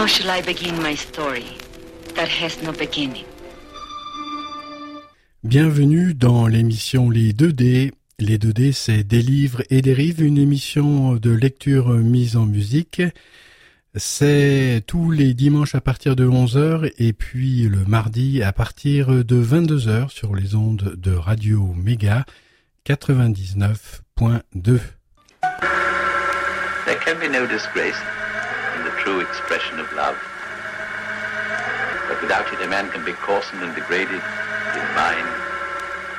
How shall I begin my story that has no beginning? Bienvenue dans l'émission Les 2D. Les 2D, c'est des livres et des rives, une émission de lecture mise en musique. C'est tous les dimanches à partir de 11h et puis le mardi à partir de 22h sur les ondes de Radio Mega 99.2. There can be no disgrace in the true expression of love. But without it, a man can be coarsened and degraded in mind,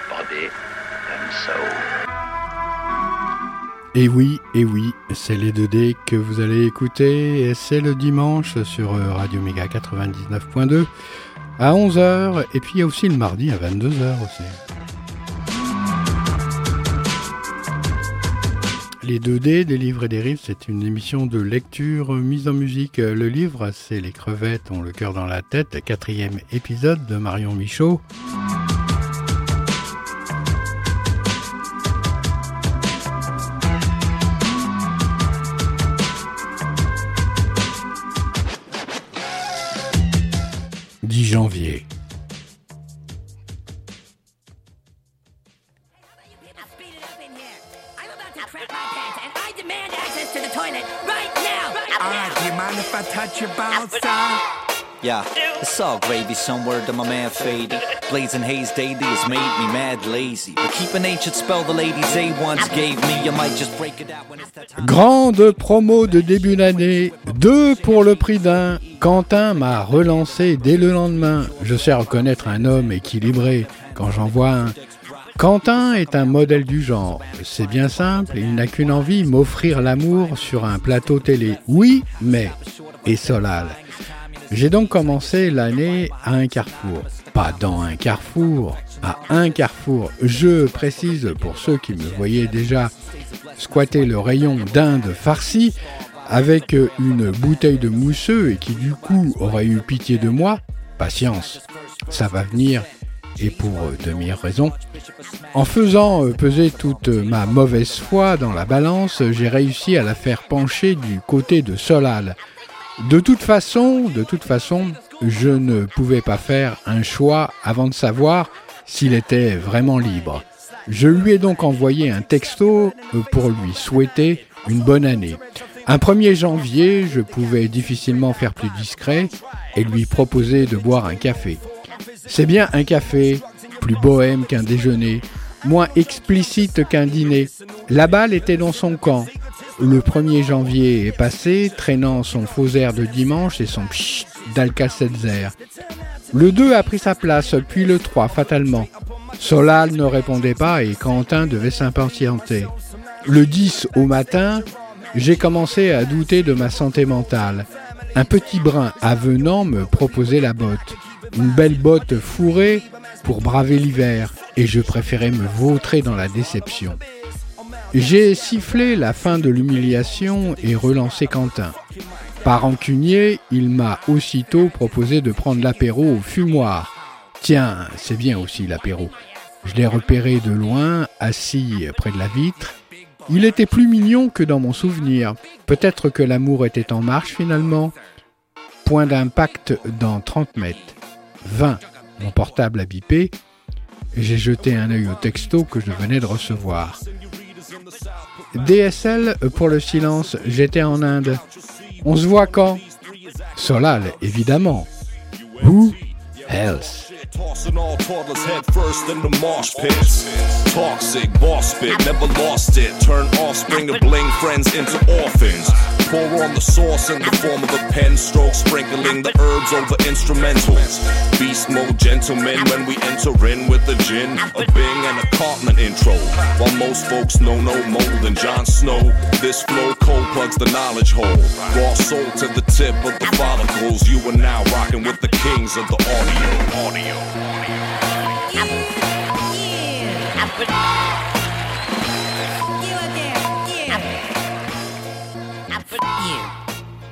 body and soul. Et oui, c'est les 2D que vous allez écouter. Et c'est le dimanche sur Radio Mega 99.2 à 11h. Et puis il y a aussi le mardi à 22h aussi. Les 2D des livres et des rives, c'est une émission de lecture mise en musique. Le livre, c'est Les crevettes ont le coeur dans la tête, 4e épisode de Marion Michaud. « 10 janvier ». Yeah, it's all gravy somewhere to my man Fady. Blazing haze daily has made me mad lazy. But keep an ancient spell the ladies they once gave me. You might just break it out when it's that time. Grande promo de début d'année, 2 pour le prix d'un. Quentin m'a relancé dès le lendemain. Je sais reconnaître un homme équilibré quand j'en vois un. Quentin est un modèle du genre. C'est bien simple, il n'a qu'une envie, m'offrir l'amour sur un plateau télé. Oui, mais... et Solal. J'ai donc commencé l'année à un carrefour. Pas dans un carrefour, à un carrefour. Je précise pour ceux qui me voyaient déjà squatter le rayon dinde farcie avec une bouteille de mousseux et qui du coup aurait eu pitié de moi. Patience, ça va venir. Et pour de meilleures raisons. En faisant peser toute ma mauvaise foi dans la balance, j'ai réussi à la faire pencher du côté de Solal. De toute façon, je ne pouvais pas faire un choix avant de savoir s'il était vraiment libre. Je lui ai donc envoyé un texto pour lui souhaiter une bonne année. Un 1er janvier, je pouvais difficilement faire plus discret et lui proposer de boire un café. C'est bien un café, plus bohème qu'un déjeuner, moins explicite qu'un dîner. La balle était dans son camp. Le 1er janvier est passé, traînant son faux air de dimanche et son pchit d'Alka-Seltzer. Le 2 a pris sa place, puis le 3, fatalement. Solal ne répondait pas et Quentin devait s'impatienter. Le 10 au matin, j'ai commencé à douter de ma santé mentale. Un petit brin avenant me proposait la botte. Une belle botte fourrée pour braver l'hiver, et je préférais me vautrer dans la déception. J'ai sifflé la fin de l'humiliation et relancé Quentin. Par rancunier, il m'a aussitôt proposé de prendre l'apéro au fumoir. Tiens, c'est bien aussi l'apéro. Je l'ai repéré de loin, assis près de la vitre. Il était plus mignon que dans mon souvenir. Peut-être que l'amour était en marche finalement. Point d'impact dans 30 mètres. 20. Mon portable a bipé. J'ai jeté un œil au texto que je venais de recevoir. DSL pour le silence. J'étais en Inde. On se voit quand ? Solal, évidemment. Who else ? Pour on the sauce in the form of a pen stroke, sprinkling the herbs over instrumentals. Beast mode gentlemen when we enter in with the gin, a bing and a Cartman intro. While most folks know no more than Jon Snow, this flow cold plugs the knowledge hole. Raw soul to the tip of the follicles. You are now rocking with the kings of the audio.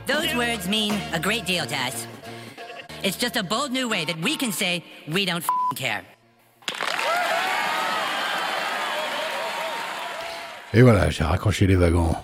Those words mean a great deal to us. It's just a bold new way that we can say we don't care. Et voilà, j'ai raccroché les wagons.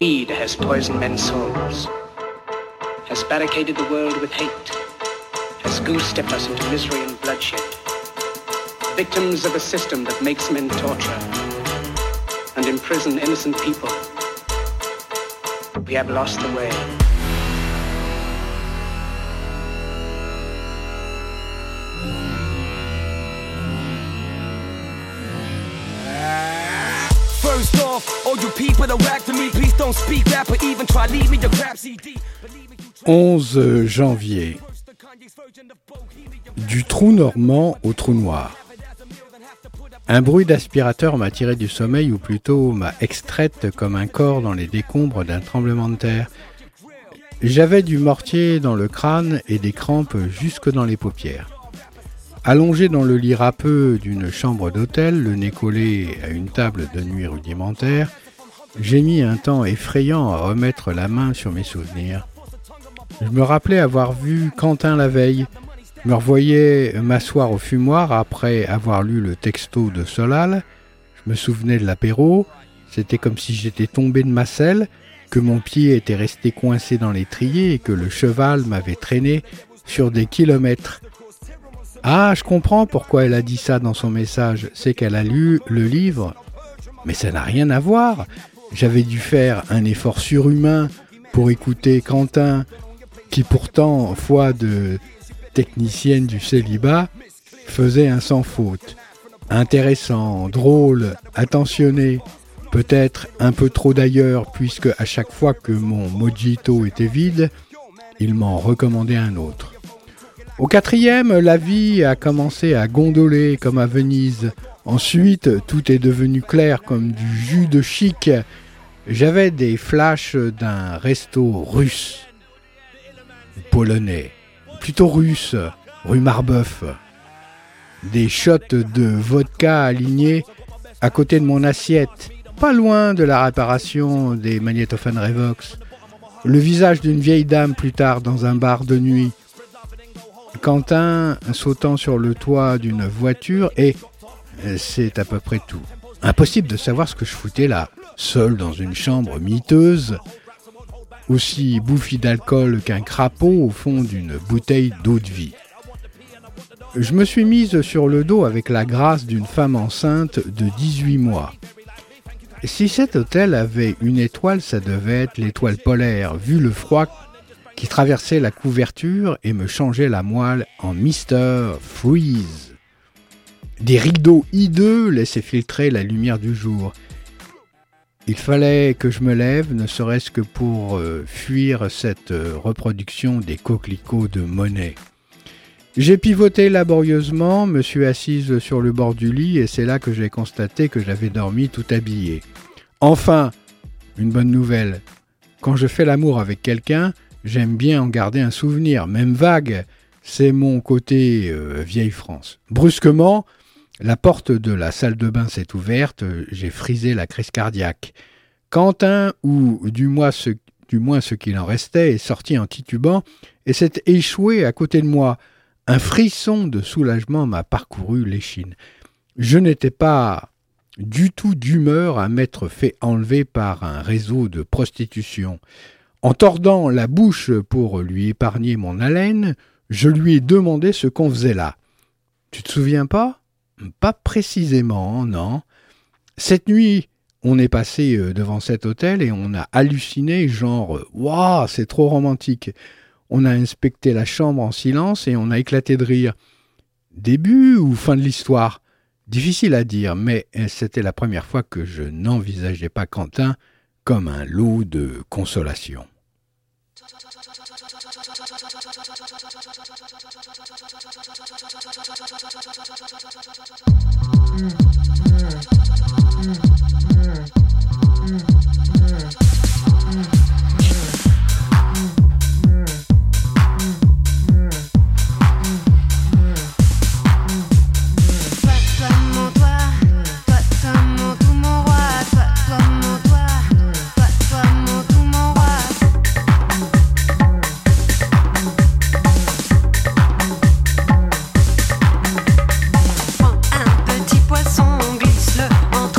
Greed has poisoned men's souls, has barricaded the world with hate, has goose-stepped us into misery and bloodshed, victims of a system that makes men torture and imprison innocent people. We have lost the way. First off, all you people that whack to me, please don't speak that or even try leave me your crap CD. 11 janvier. Du trou normand au trou noir. Un bruit d'aspirateur m'a tiré du sommeil, ou plutôt m'a extraite comme un corps dans les décombres d'un tremblement de terre. J'avais du mortier dans le crâne et des crampes jusque dans les paupières. Allongé dans le lit râpeux d'une chambre d'hôtel, le nez collé à une table de nuit rudimentaire, j'ai mis un temps effrayant à remettre la main sur mes souvenirs. Je me rappelais avoir vu Quentin la veille. Je me revoyais m'asseoir au fumoir après avoir lu le texto de Solal. Je me souvenais de l'apéro. C'était comme si j'étais tombé de ma selle, que mon pied était resté coincé dans l'étrier et que le cheval m'avait traîné sur des kilomètres. Ah, je comprends pourquoi elle a dit ça dans son message. C'est qu'elle a lu le livre. Mais ça n'a rien à voir. J'avais dû faire un effort surhumain pour écouter Quentin, qui pourtant, foi de technicienne du célibat, faisait un sans faute, intéressant, drôle, attentionné, peut-être un peu trop d'ailleurs, puisque à chaque fois que mon mojito était vide, il m'en recommandait un autre. Au quatrième, la vie a commencé à gondoler comme à Venise. Ensuite, tout est devenu clair comme du jus de chic. J'avais des flashs d'un resto russe, polonais, plutôt russe, rue Marbeuf. Des shots de vodka alignés à côté de mon assiette, pas loin de la réparation des magnétophones Revox. Le visage d'une vieille dame plus tard dans un bar de nuit. Quentin sautant sur le toit d'une voiture et c'est à peu près tout. Impossible de savoir ce que je foutais là, seul dans une chambre miteuse, aussi bouffi d'alcool qu'un crapaud au fond d'une bouteille d'eau de vie. Je me suis mise sur le dos avec la grâce d'une femme enceinte de 18 mois. Si cet hôtel avait une étoile, ça devait être l'étoile polaire, vu le froid qui traversait la couverture et me changeait la moelle en Mister Freeze. Des rideaux hideux laissaient filtrer la lumière du jour. Il fallait que je me lève, ne serait-ce que pour fuir cette reproduction des coquelicots de Monet. J'ai pivoté laborieusement, me suis assise sur le bord du lit et c'est là que j'ai constaté que j'avais dormi tout habillé. Enfin, une bonne nouvelle. Quand je fais l'amour avec quelqu'un, j'aime bien en garder un souvenir, même vague. C'est mon côté vieille France. Brusquement, la porte de la salle de bain s'est ouverte, j'ai frisé la crise cardiaque. Quentin, ou du moins ce qu'il en restait, est sorti en titubant et s'est échoué à côté de moi. Un frisson de soulagement m'a parcouru l'échine. Je n'étais pas du tout d'humeur à m'être fait enlever par un réseau de prostitution. En tordant la bouche pour lui épargner mon haleine, je lui ai demandé ce qu'on faisait là. « Tu te souviens pas ? » Pas précisément, non. Cette nuit, on est passé devant cet hôtel et on a halluciné, genre « Waouh, c'est trop romantique !» On a inspecté la chambre en silence et on a éclaté de rire. Début ou fin de l'histoire ? Difficile à dire, mais c'était la première fois que je n'envisageais pas Quentin comme un lot de consolation. Poisson glisse le entre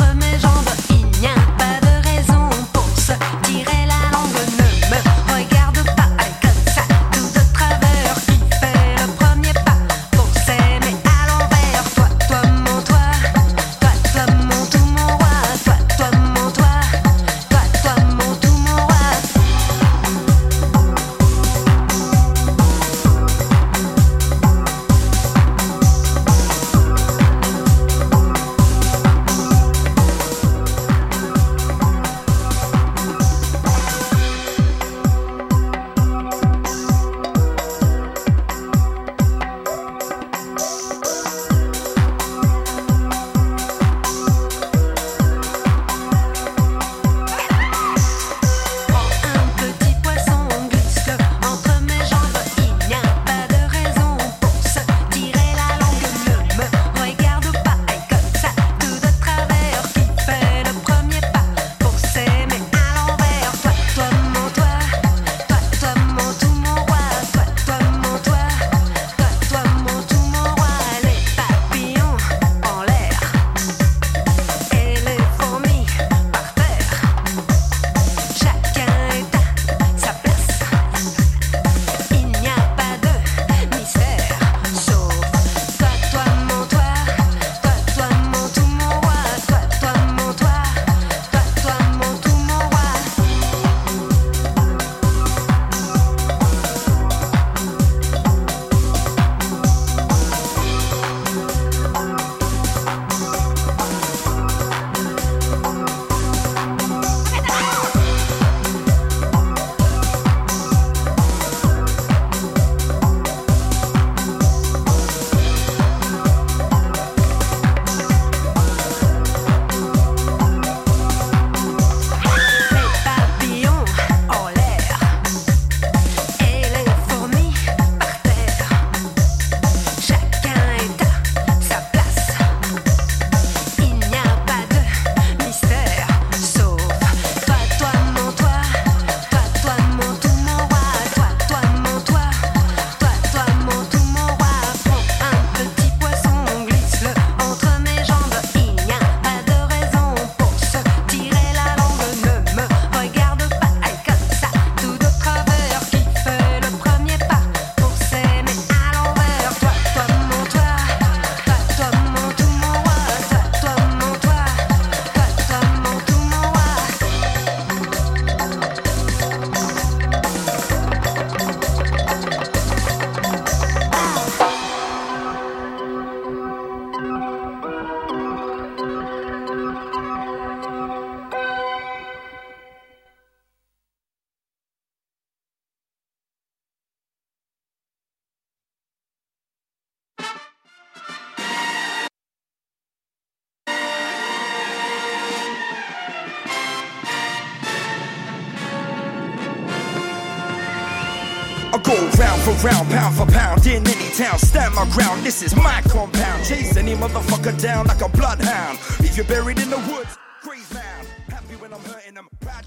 I go round for round, pound for pound, in any town, stand my ground, this is my compound, chase any motherfucker down like a bloodhound, leave you buried in the woods, greyhound.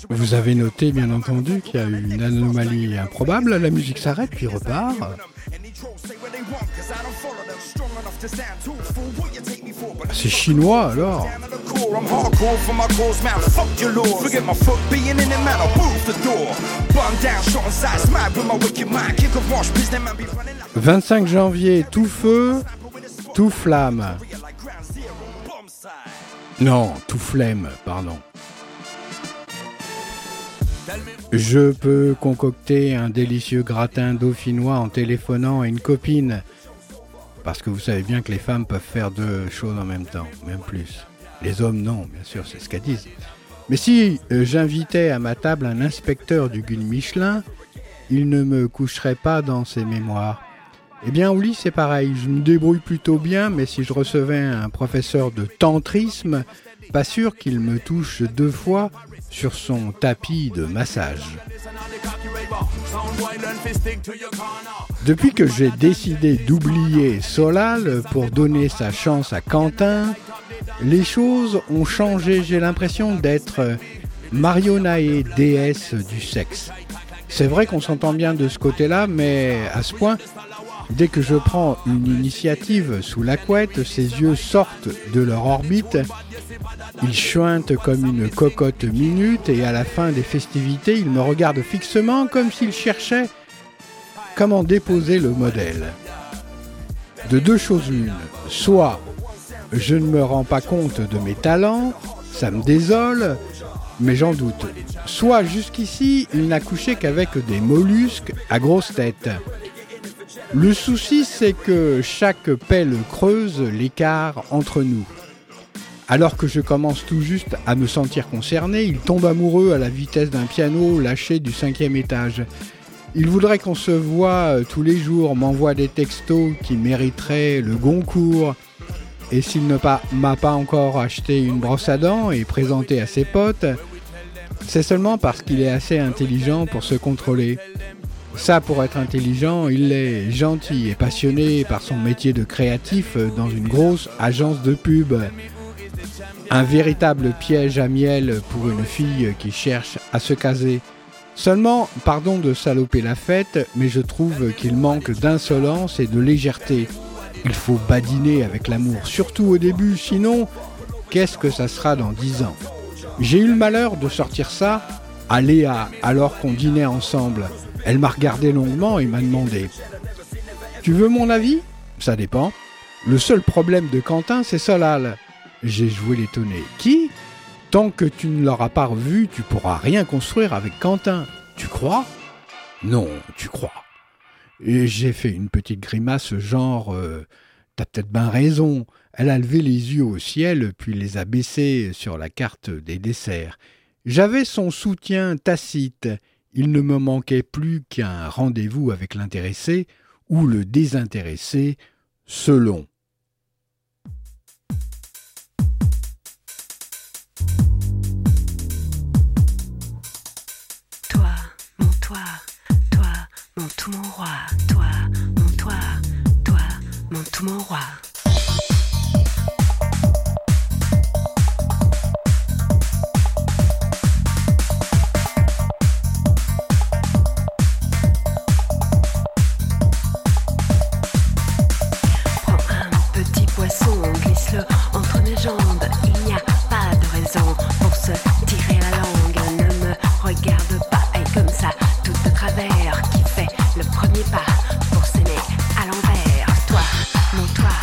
Vous avez noté, bien entendu, qu'il y a eu une anomalie improbable. La musique s'arrête, puis repart. C'est chinois, alors. « 25 janvier, tout feu, tout flamme. » Non, tout flemme, pardon. Je peux concocter un délicieux gratin dauphinois en téléphonant à une copine. Parce que vous savez bien que les femmes peuvent faire deux choses en même temps, même plus. Les hommes, non, bien sûr, c'est ce qu'elles disent. Mais si j'invitais à ma table un inspecteur du Guide Michelin, il ne me coucherait pas dans ses mémoires. Eh bien, au lit, c'est pareil. Je me débrouille plutôt bien, mais si je recevais un professeur de tantrisme, pas sûr qu'il me touche deux fois sur son tapis de massage. Depuis que j'ai décidé d'oublier Solal pour donner sa chance à Quentin, les choses ont changé. J'ai l'impression d'être Marionae, déesse du sexe. C'est vrai qu'on s'entend bien de ce côté-là, mais à ce point, dès que je prends une initiative sous la couette, ses yeux sortent de leur orbite, ils chuintent comme une cocotte minute et à la fin des festivités, ils me regardent fixement comme s'ils cherchaient comment déposer le modèle. De deux choses l'une, soit je ne me rends pas compte de mes talents, ça me désole, mais j'en doute. Soit jusqu'ici, il n'a couché qu'avec des mollusques à grosse tête. Le souci, c'est que chaque pelle creuse l'écart entre nous. Alors que je commence tout juste à me sentir concerné, il tombe amoureux à la vitesse d'un piano lâché du 5e étage. Il voudrait qu'on se voie tous les jours, m'envoie des textos qui mériteraient le Goncourt. Et s'il ne m'a pas encore acheté une brosse à dents et présenté à ses potes, c'est seulement parce qu'il est assez intelligent pour se contrôler. Ça, pour être intelligent, il est gentil et passionné par son métier de créatif dans une grosse agence de pub. Un véritable piège à miel pour une fille qui cherche à se caser. Seulement, pardon de saloper la fête, mais je trouve qu'il manque d'insolence et de légèreté. Il faut badiner avec l'amour, surtout au début, sinon, qu'est-ce que ça sera dans 10 ans ? J'ai eu le malheur de sortir ça à Léa alors qu'on dînait ensemble. Elle m'a regardé longuement et m'a demandé « Tu veux mon avis ? Ça dépend. Le seul problème de Quentin, c'est Solal. » J'ai joué l'étonné. « Qui ? Tant que tu ne l'auras pas revu, tu pourras rien construire avec Quentin. Tu crois ? Non, tu crois. » Et j'ai fait une petite grimace genre « T'as peut-être ben raison. » Elle a levé les yeux au ciel puis les a baissés sur la carte des desserts. J'avais son soutien tacite. Il ne me manquait plus qu'un rendez-vous avec l'intéressé ou le désintéressé, selon. Toi, mon tout mon roi, toi, mon tout mon roi. Qui fait le premier pas pour s'aimer à l'envers. Toi, mon toi.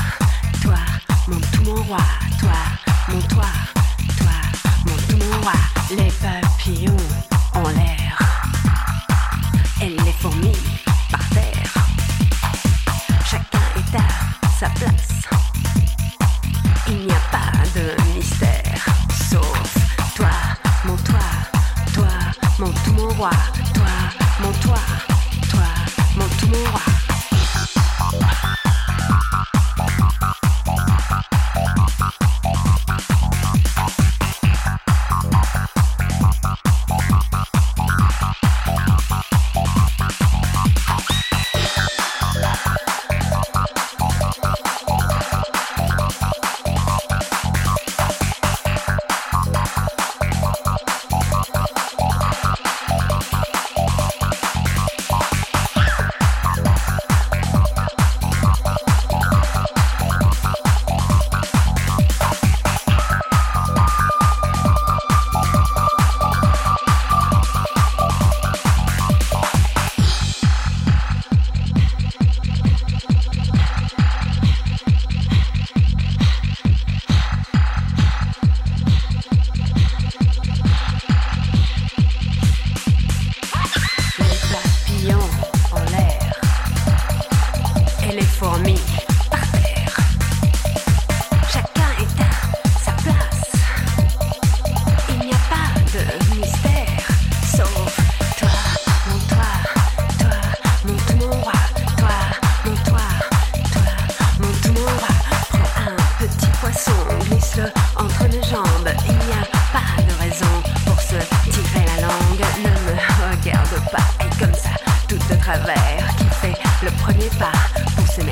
travers qui fait le premier pas pour s'aimer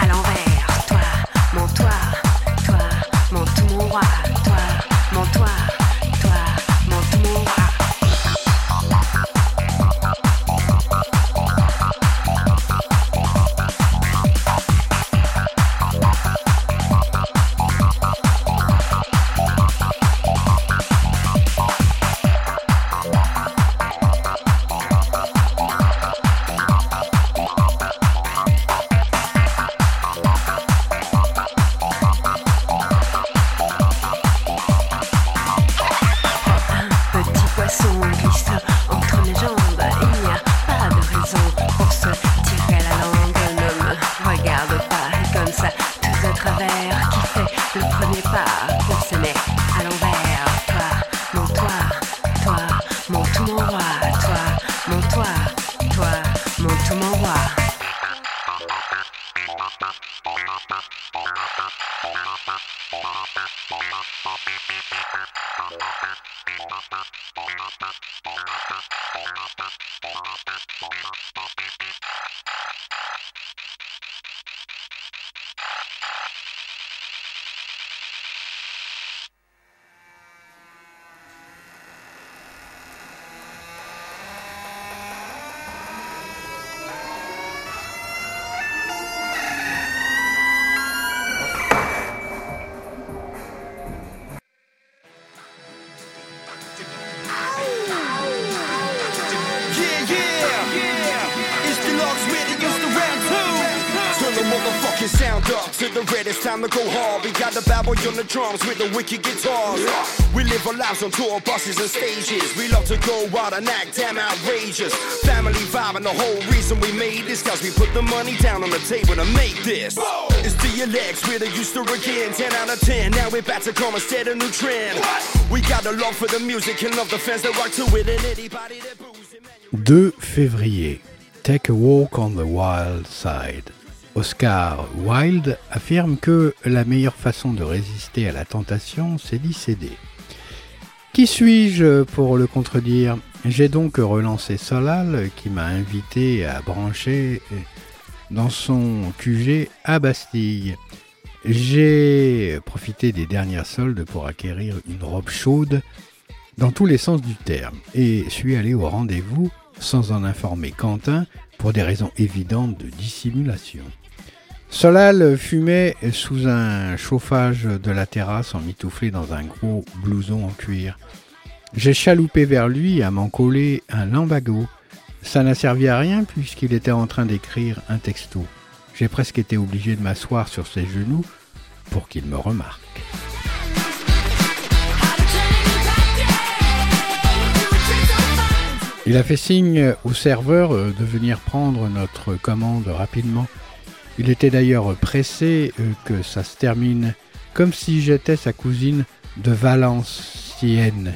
à l'envers. Toi, mon tout mon roi. Toi, mon tout mon roi. Time to go hard, we got the babble on the drums with the wicked guitars. We live our lives on tour buses and stages. We love to go wild and act damn outrageous. Family vibe and the whole reason we made this, cause we put the money down on the table to make this. It's DLX, we're the used to again, 10 out of 10, now we're about to come and set a new trend. We got a love for the music and love the fans that rock to it and anybody that boos it. 2 février, Take a Walk on the Wild Side. Oscar Wilde affirme que la meilleure façon de résister à la tentation, c'est d'y céder. Qui suis-je pour le contredire ? J'ai donc relancé Solal qui m'a invité à brancher dans son QG à Bastille. J'ai profité des dernières soldes pour acquérir une robe chaude dans tous les sens du terme et suis allé au rendez-vous sans en informer Quentin pour des raisons évidentes de dissimulation. Solal fumait sous un chauffage de la terrasse emmitouflé dans un gros blouson en cuir. J'ai chaloupé vers lui à m'en coller un lambago. Ça n'a servi à rien puisqu'il était en train d'écrire un texto. J'ai presque été obligé de m'asseoir sur ses genoux pour qu'il me remarque. Il a fait signe au serveur de venir prendre notre commande rapidement. Il était d'ailleurs pressé que ça se termine, comme si j'étais sa cousine de Valenciennes.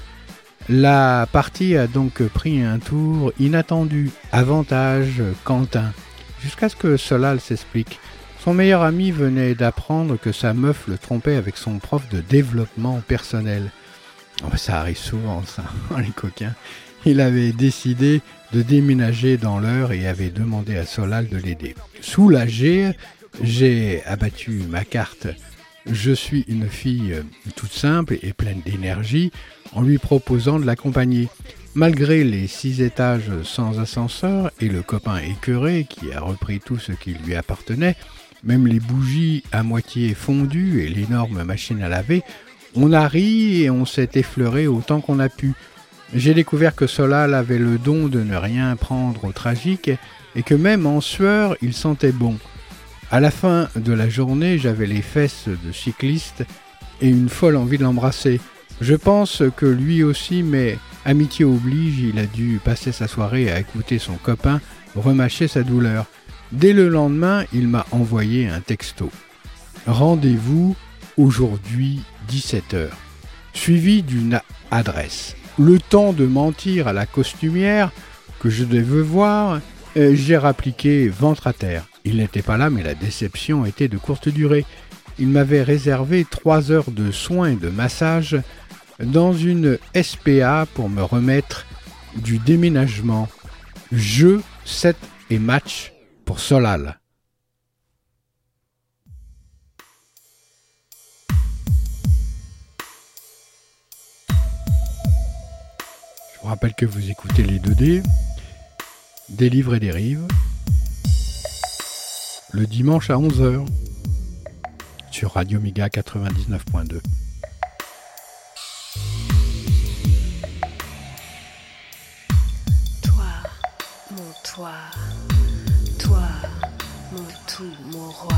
La partie a donc pris un tour inattendu, avantage Quentin, jusqu'à ce que Solal s'explique. Son meilleur ami venait d'apprendre que sa meuf le trompait avec son prof de développement personnel. Oh, ça arrive souvent, ça, les coquins. Il avait décidé de déménager dans l'heure et avait demandé à Solal de l'aider. Soulagé, j'ai abattu ma carte. Je suis une fille toute simple et pleine d'énergie en lui proposant de l'accompagner. Malgré les 6 étages sans ascenseur et le copain écœuré qui a repris tout ce qui lui appartenait, même les bougies à moitié fondues et l'énorme machine à laver, on a ri et on s'est effleuré autant qu'on a pu. J'ai découvert que Solal avait le don de ne rien prendre au tragique et que même en sueur, il sentait bon. À la fin de la journée, j'avais les fesses de cycliste et une folle envie de l'embrasser. Je pense que lui aussi, mais amitié oblige, il a dû passer sa soirée à écouter son copain remâcher sa douleur. Dès le lendemain, il m'a envoyé un texto. Rendez-vous aujourd'hui 17h, suivi d'une adresse. Le temps de mentir à la costumière que je devais voir, j'ai rappliqué ventre à terre. Il n'était pas là, mais la déception était de courte durée. Il m'avait réservé 3 heures de soins et de massage dans une SPA pour me remettre du déménagement. Je, 7 et match pour Solal. Je vous rappelle que vous écoutez les 2D des livres et des rives le dimanche à 11h sur Radio Mega 99.2. Toi, mon tout, mon roi.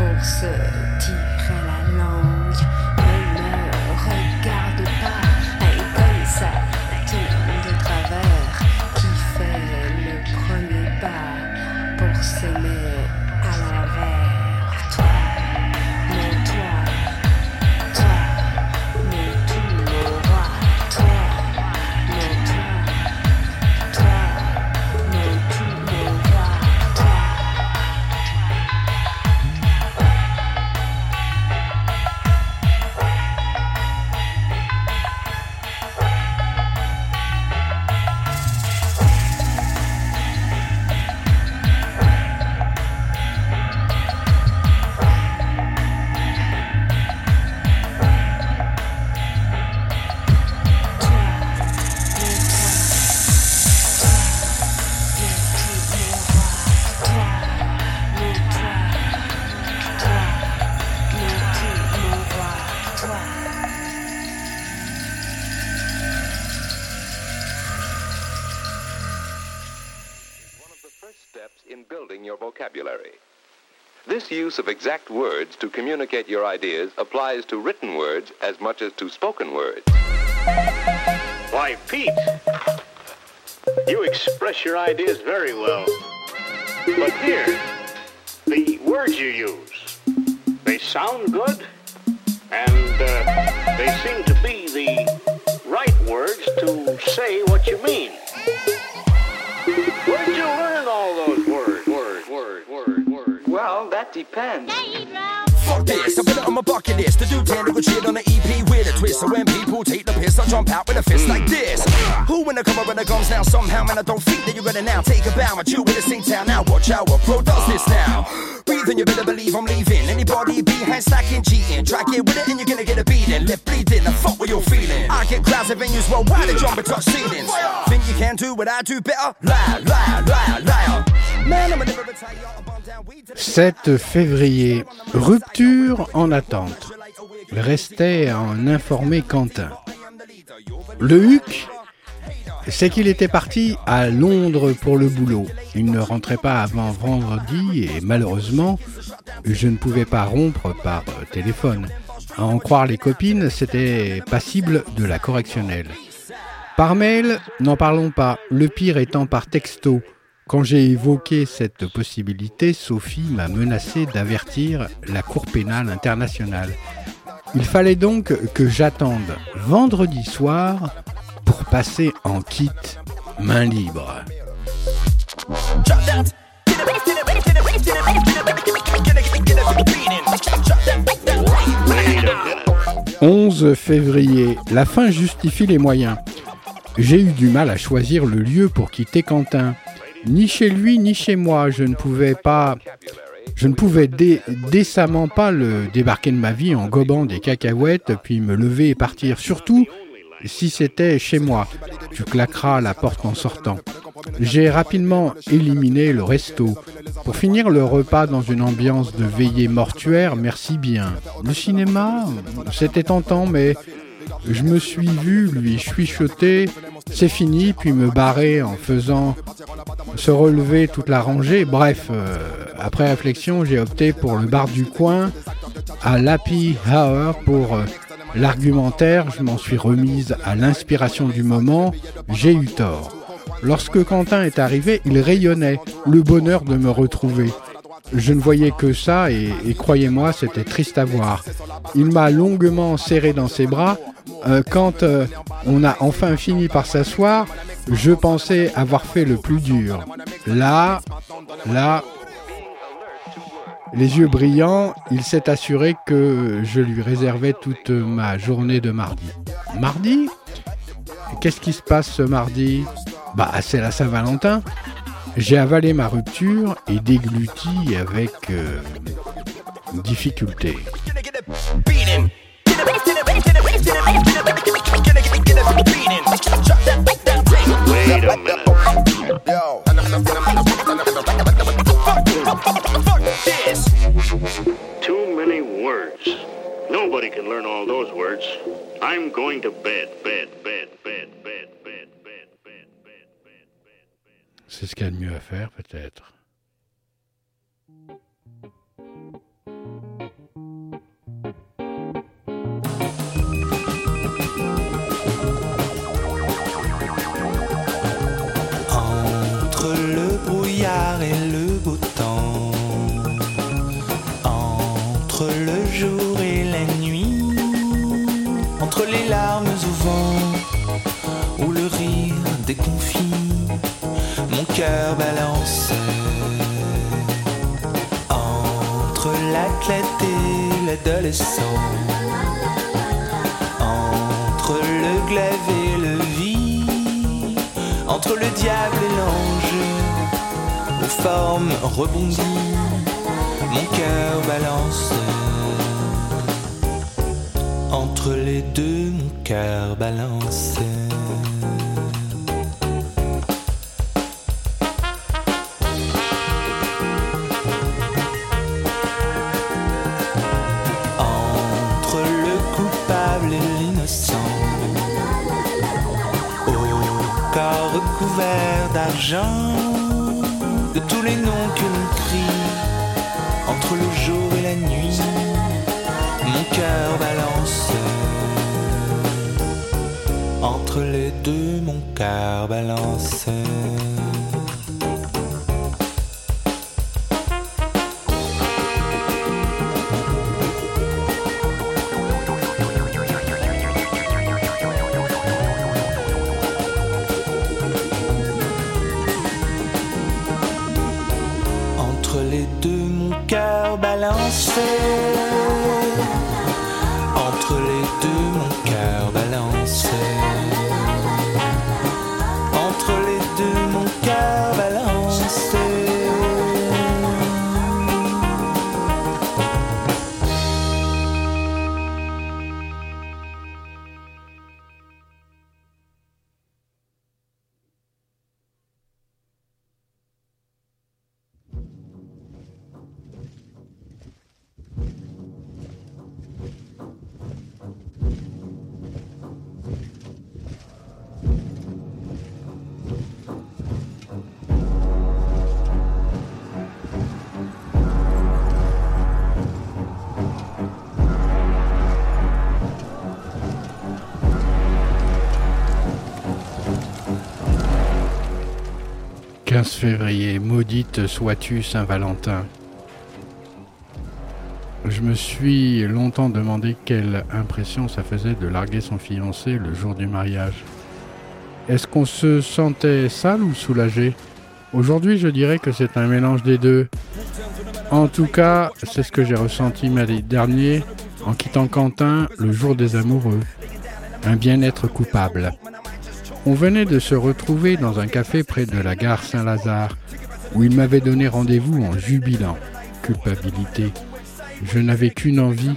pour se tirer la langue. Ne me regarde pas, elle colle sa tête de travers qui fait le premier pas pour s'aimer à l'envers. Toi, mais tout mon roi. Toi, mais tout mon roi. This use of exact words to communicate your ideas applies to written words as much as to spoken words. Why, Pete, you express your ideas very well. But here, the words you use, they sound good, and they seem to be the right words to say what you mean. Where'd you learn all those words? Well, that depends. Fuck this, I put it on my bucket list to do technical shit on the EP with a twist. So when people take the piss, I jump out with a fist like this. Who when I come up with the guns now somehow? Man, I don't think that you're gonna now take a bow and chew with a sing town. Now watch out, what bro does this now? Breathing, you better believe I'm leaving. Anybody behind slacking, cheating, track it with it and you're gonna get a beating. Lip bleeding, I fuck what you're feeling. I get crowds at venues worldwide and jump and touch ceilings. Think you can do what I do better? Lie, lie, lie, lie. Man, I'ma never retire. 7 février, rupture en attente. Restait à en informer Quentin. Le hic, c'est qu'il était parti à Londres pour le boulot. Il ne rentrait pas avant vendredi et malheureusement, je ne pouvais pas rompre par téléphone. À en croire les copines, c'était passible de la correctionnelle. Par mail, n'en parlons pas, le pire étant par texto. Quand j'ai évoqué cette possibilité, Sophie m'a menacé d'avertir la Cour pénale internationale. Il fallait donc que j'attende vendredi soir pour passer en kit main libre. « 11 février, la fin justifie les moyens. J'ai eu du mal à choisir le lieu pour quitter Quentin. » Ni chez lui, ni chez moi, je ne pouvais décemment pas le débarquer de ma vie en gobant des cacahuètes, puis me lever et partir, surtout si c'était chez moi. Tu claqueras la porte en sortant. J'ai rapidement éliminé le resto. Pour finir le repas dans une ambiance de veillée mortuaire, merci bien. Le cinéma, c'était tentant, mais je me suis vu lui chuchoter. C'est fini, puis me barrer en faisant se relever toute la rangée. Bref, après réflexion, j'ai opté pour le bar du coin à l'Happy Hour pour l'argumentaire. Je m'en suis remise à l'inspiration du moment. J'ai eu tort. Lorsque Quentin est arrivé, il rayonnait. Le bonheur de me retrouver. Je ne voyais que ça et croyez-moi, c'était triste à voir. Il m'a longuement serré dans ses bras. Quand on a enfin fini par s'asseoir, je pensais avoir fait le plus dur. Là, les yeux brillants, il s'est assuré que je lui réservais toute ma journée de mardi. Mardi ? Qu'est-ce qui se passe ce mardi ? Bah, c'est la Saint-Valentin. J'ai avalé ma rupture et dégluti avec difficulté. Too many words. Nobody can learn all those words. I'm going to bed. C'est ce qu'il y a de mieux à faire, peut-être. entre le jour et la nuit, entre les larmes au vent ou le rire déconfit, mon cœur balance entre l'athlète et l'adolescent, entre le glaive et le vide, entre le diable et l'ange, aux formes rebondies, mon cœur balance. Entre les deux, mon cœur balance. Entre le coupable et l'innocent, au corps recouvert d'argent, de tous les noms que l'on crie, entre le jour et la nuit, mon cœur balance. Entre les deux, mon cœur balance. Entre les deux, mon cœur balance. Entre les deux, mon cœur balance. Février, maudite sois-tu Saint-Valentin. Je me suis longtemps demandé quelle impression ça faisait de larguer son fiancé le jour du mariage. Est-ce qu'on se sentait sale ou soulagé? Aujourd'hui, je dirais que c'est un mélange des deux. En tout cas, c'est ce que j'ai ressenti mardi dernier en quittant Quentin le jour des amoureux. Un bien-être coupable. On venait de se retrouver dans un café près de la gare Saint-Lazare, où il m'avait donné rendez-vous en jubilant. Culpabilité. Je n'avais qu'une envie,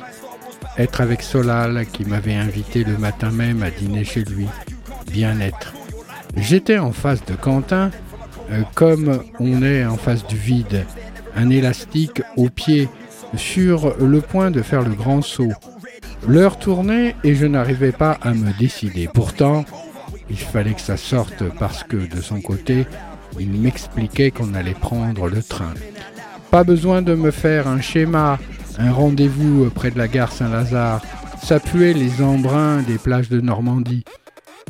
être avec Solal, qui m'avait invité le matin même à dîner chez lui. Bien-être. J'étais en face de Quentin, comme on est en face du vide. Un élastique au pied, sur le point de faire le grand saut. L'heure tournait et je n'arrivais pas à me décider. Pourtant, il fallait que ça sorte parce que, de son côté, il m'expliquait qu'on allait prendre le train. Pas besoin de me faire un schéma, un rendez-vous près de la gare Saint-Lazare. Ça puait les embruns des plages de Normandie.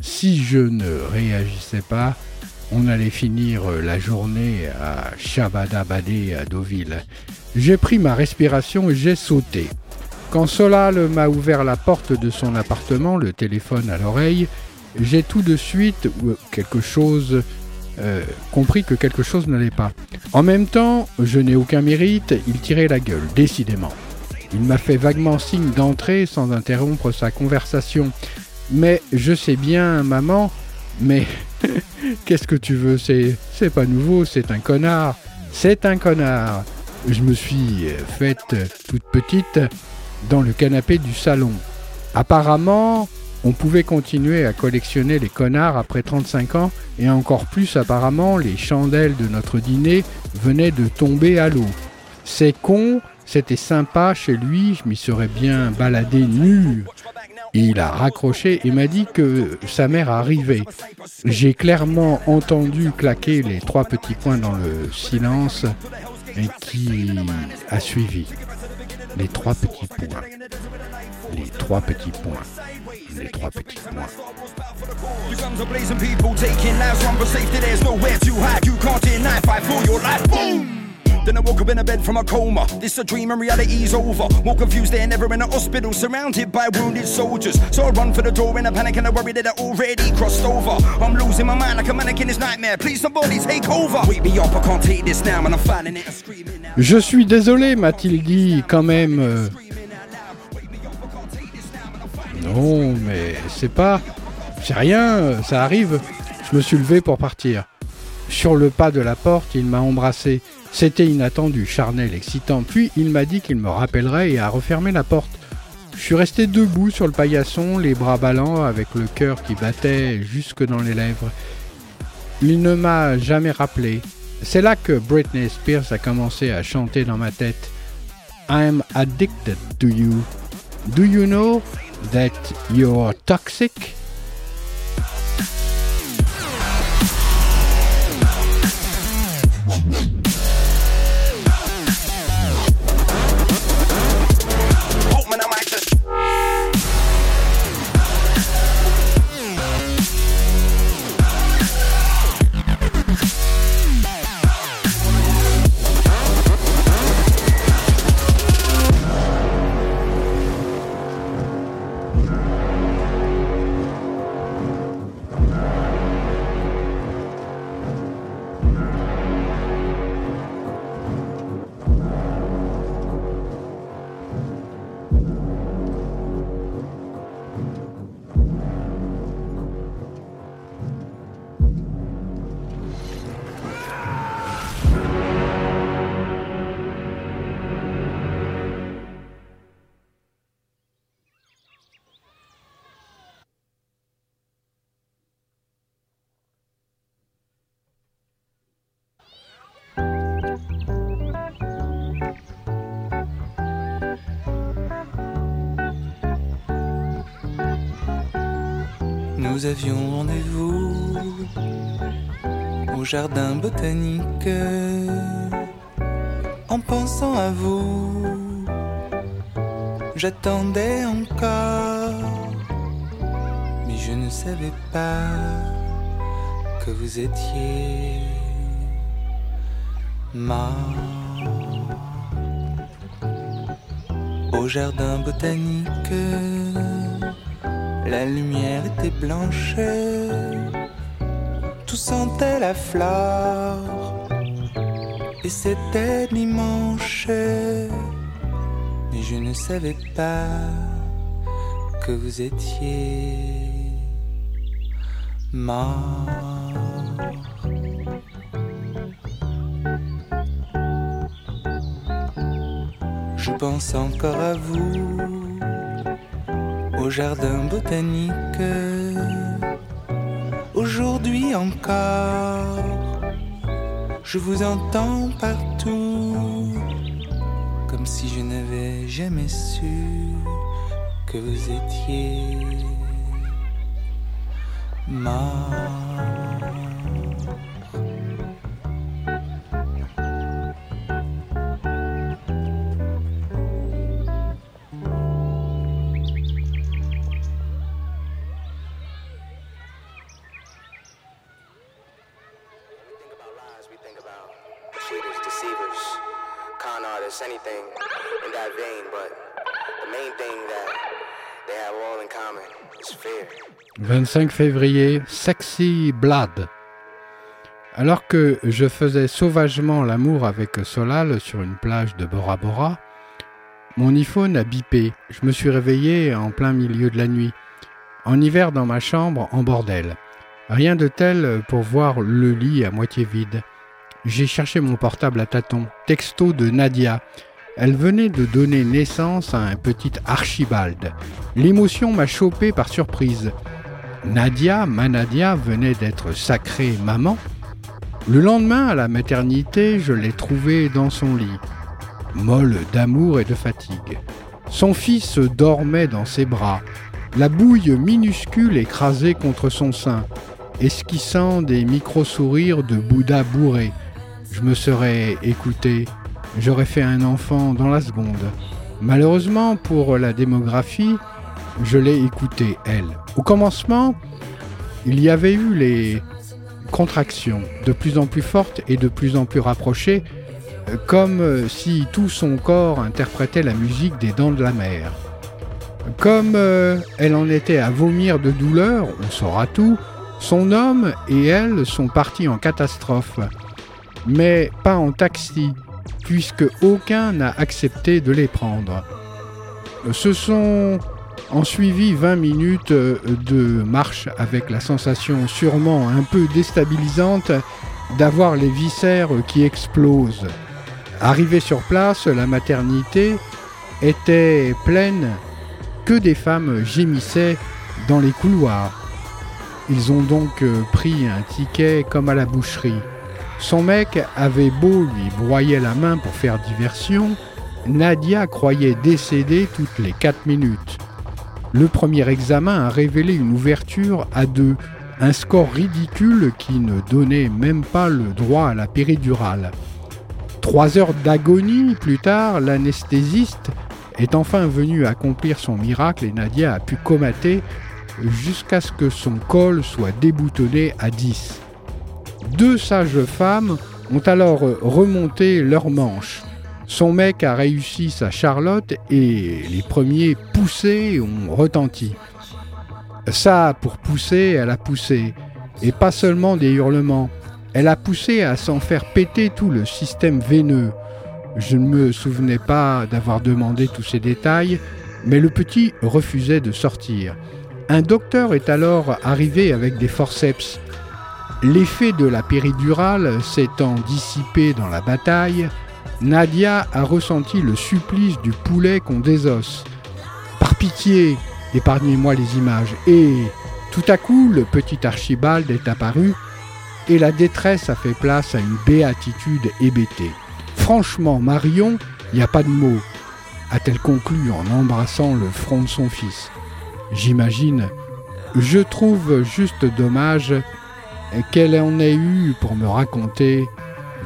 Si je ne réagissais pas, on allait finir la journée à Chabadabadé à Deauville. J'ai pris ma respiration et j'ai sauté. Quand Solal m'a ouvert la porte de son appartement, le téléphone à l'oreille, j'ai tout de suite compris que quelque chose n'allait pas. En même temps, je n'ai aucun mérite, il tirait la gueule, décidément. Il m'a fait vaguement signe d'entrer sans interrompre sa conversation. Mais je sais bien, maman, mais qu'est-ce que tu veux, c'est pas nouveau, c'est un connard. Je me suis faite toute petite dans le canapé du salon. Apparemment, on pouvait continuer à collectionner les connards après 35 ans, et encore plus apparemment, les chandelles de notre dîner venaient de tomber à l'eau. C'est con, c'était sympa chez lui, je m'y serais bien baladé nu. Et il a raccroché et m'a dit que sa mère arrivait. J'ai clairement entendu claquer les trois petits poings dans le silence et qui a suivi. Les trois petits points. You guns are blazing, people taking lives, run for safety, there's nowhere too high. You can't deny, fight for your life. Boom! Then I woke up in a bed from a coma. This a dream and reality's over. More confused than ever in a hospital, surrounded by wounded soldiers. So I run for the door in a panic and I worry that I already crossed over. I'm losing my mind like a mannequin in this nightmare. Please somebody take over. Wake me up, I can't take this now and I'm finding it and screaming now. Je suis désolé, m'a-t-il dit quand même. Non, mais c'est pas... C'est rien, ça arrive. Je me suis levé pour partir. Sur le pas de la porte, il m'a embrassé. C'était inattendu, charnel, excitant. Puis il m'a dit qu'il me rappellerait et a refermé la porte. Je suis resté debout sur le paillasson, les bras ballants, avec le cœur qui battait jusque dans les lèvres. Il ne m'a jamais rappelé. C'est là que Britney Spears a commencé à chanter dans ma tête. I'm addicted to you. Do you know that you're toxic? Nous avions rendez-vous au jardin botanique. En pensant à vous, j'attendais encore, mais je ne savais pas que vous étiez mort. Au jardin botanique, la lumière était blanche, tout sentait la flore, et c'était dimanche. Mais je ne savais pas que vous étiez mort. Je pense encore à vous au jardin botanique, aujourd'hui encore, je vous entends partout, comme si je n'avais jamais su que vous étiez mort. « 25 février, Sexy Blood ». Alors que je faisais sauvagement l'amour avec Solal sur une plage de Bora Bora, mon iPhone a bipé. Je me suis réveillé en plein milieu de la nuit, en hiver dans ma chambre, en bordel. Rien de tel pour voir le lit à moitié vide. J'ai cherché mon portable à tâtons. Texto de Nadia. Elle venait de donner naissance à un petit Archibald. L'émotion m'a chopé par surprise. Nadia, ma Nadia, venait d'être sacrée maman. Le lendemain, à la maternité, je l'ai trouvée dans son lit, molle d'amour et de fatigue. Son fils dormait dans ses bras, la bouille minuscule écrasée contre son sein, esquissant des micro-sourires de Bouddha bourré. Je me serais écouté. J'aurais fait un enfant dans la seconde. Malheureusement, pour la démographie, je l'ai écoutée, elle. Au commencement, il y avait eu les contractions, de plus en plus fortes et de plus en plus rapprochées, comme si tout son corps interprétait la musique des Dents de la Mer. Comme elle en était à vomir de douleur, on saura tout, son homme et elle sont partis en catastrophe, mais pas en taxi, puisque aucun n'a accepté de les prendre. Ce sont en suivi 20 minutes de marche avec la sensation sûrement un peu déstabilisante d'avoir les viscères qui explosent. Arrivée sur place, la maternité était pleine, que des femmes gémissaient dans les couloirs. Ils ont donc pris un ticket comme à la boucherie. Son mec avait beau lui broyer la main pour faire diversion, Nadia croyait décéder toutes les 4 minutes. Le premier examen a révélé une ouverture à 2, un score ridicule qui ne donnait même pas le droit à la péridurale. 3 heures d'agonie plus tard, l'anesthésiste est enfin venu accomplir son miracle et Nadia a pu comater jusqu'à ce que son col soit déboutonné à 10. 2 sages femmes ont alors remonté leurs manches. Son mec a réussi sa charlotte et les premiers poussés ont retenti. Ça, pour pousser, elle a poussé. Et pas seulement des hurlements. Elle a poussé à s'en faire péter tout le système veineux. Je ne me souvenais pas d'avoir demandé tous ces détails, mais le petit refusait de sortir. Un docteur est alors arrivé avec des forceps. L'effet de la péridurale s'étant dissipé dans la bataille, Nadia a ressenti le supplice du poulet qu'on désosse. Par pitié, épargnez-moi les images. Et tout à coup, le petit Archibald est apparu et la détresse a fait place à une béatitude hébétée. Franchement, Marion, il n'y a pas de mots, a-t-elle conclu en embrassant le front de son fils. J'imagine, je trouve juste dommage qu'elle en ait eu pour me raconter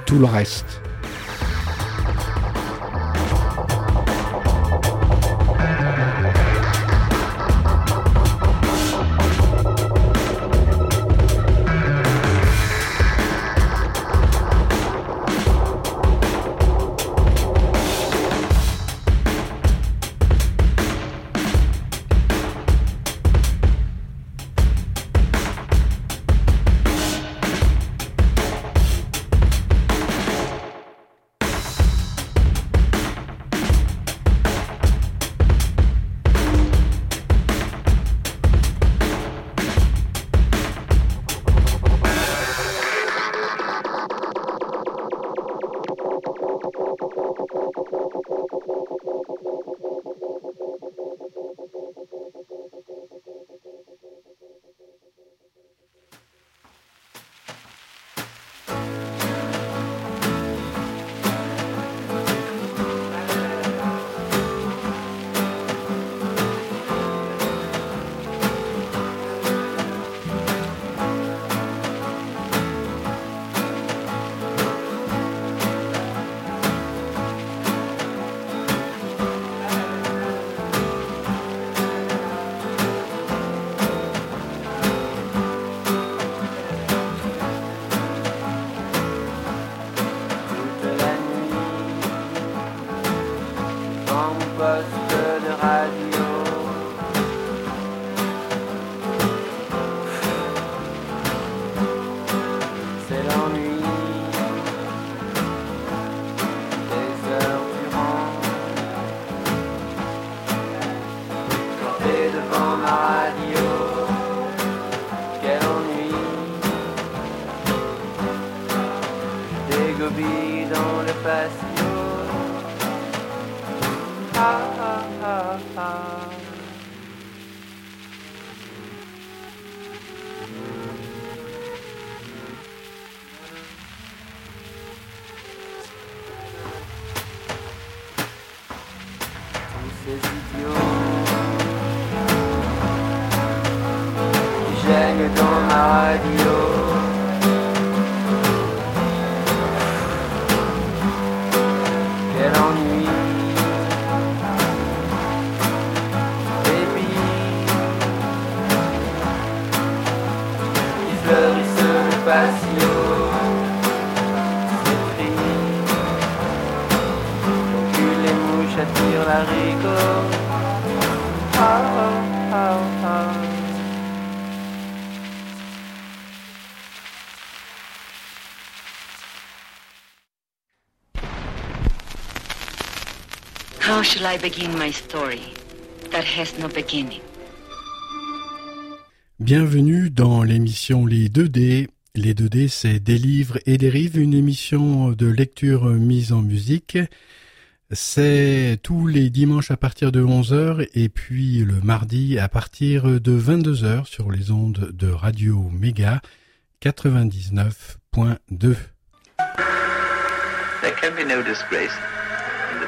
tout le reste. Passion, c'est pris. haricots. Oh, oh, oh, oh. How shall I begin my story that has no beginning? Bienvenue dans l'émission Les 2D. Les 2D, c'est des livres et des rives, une émission de lecture mise en musique. C'est tous les dimanches à partir de 11h et puis le mardi à partir de 22h sur les ondes de Radio Mega 99.2. There can be no disgrace.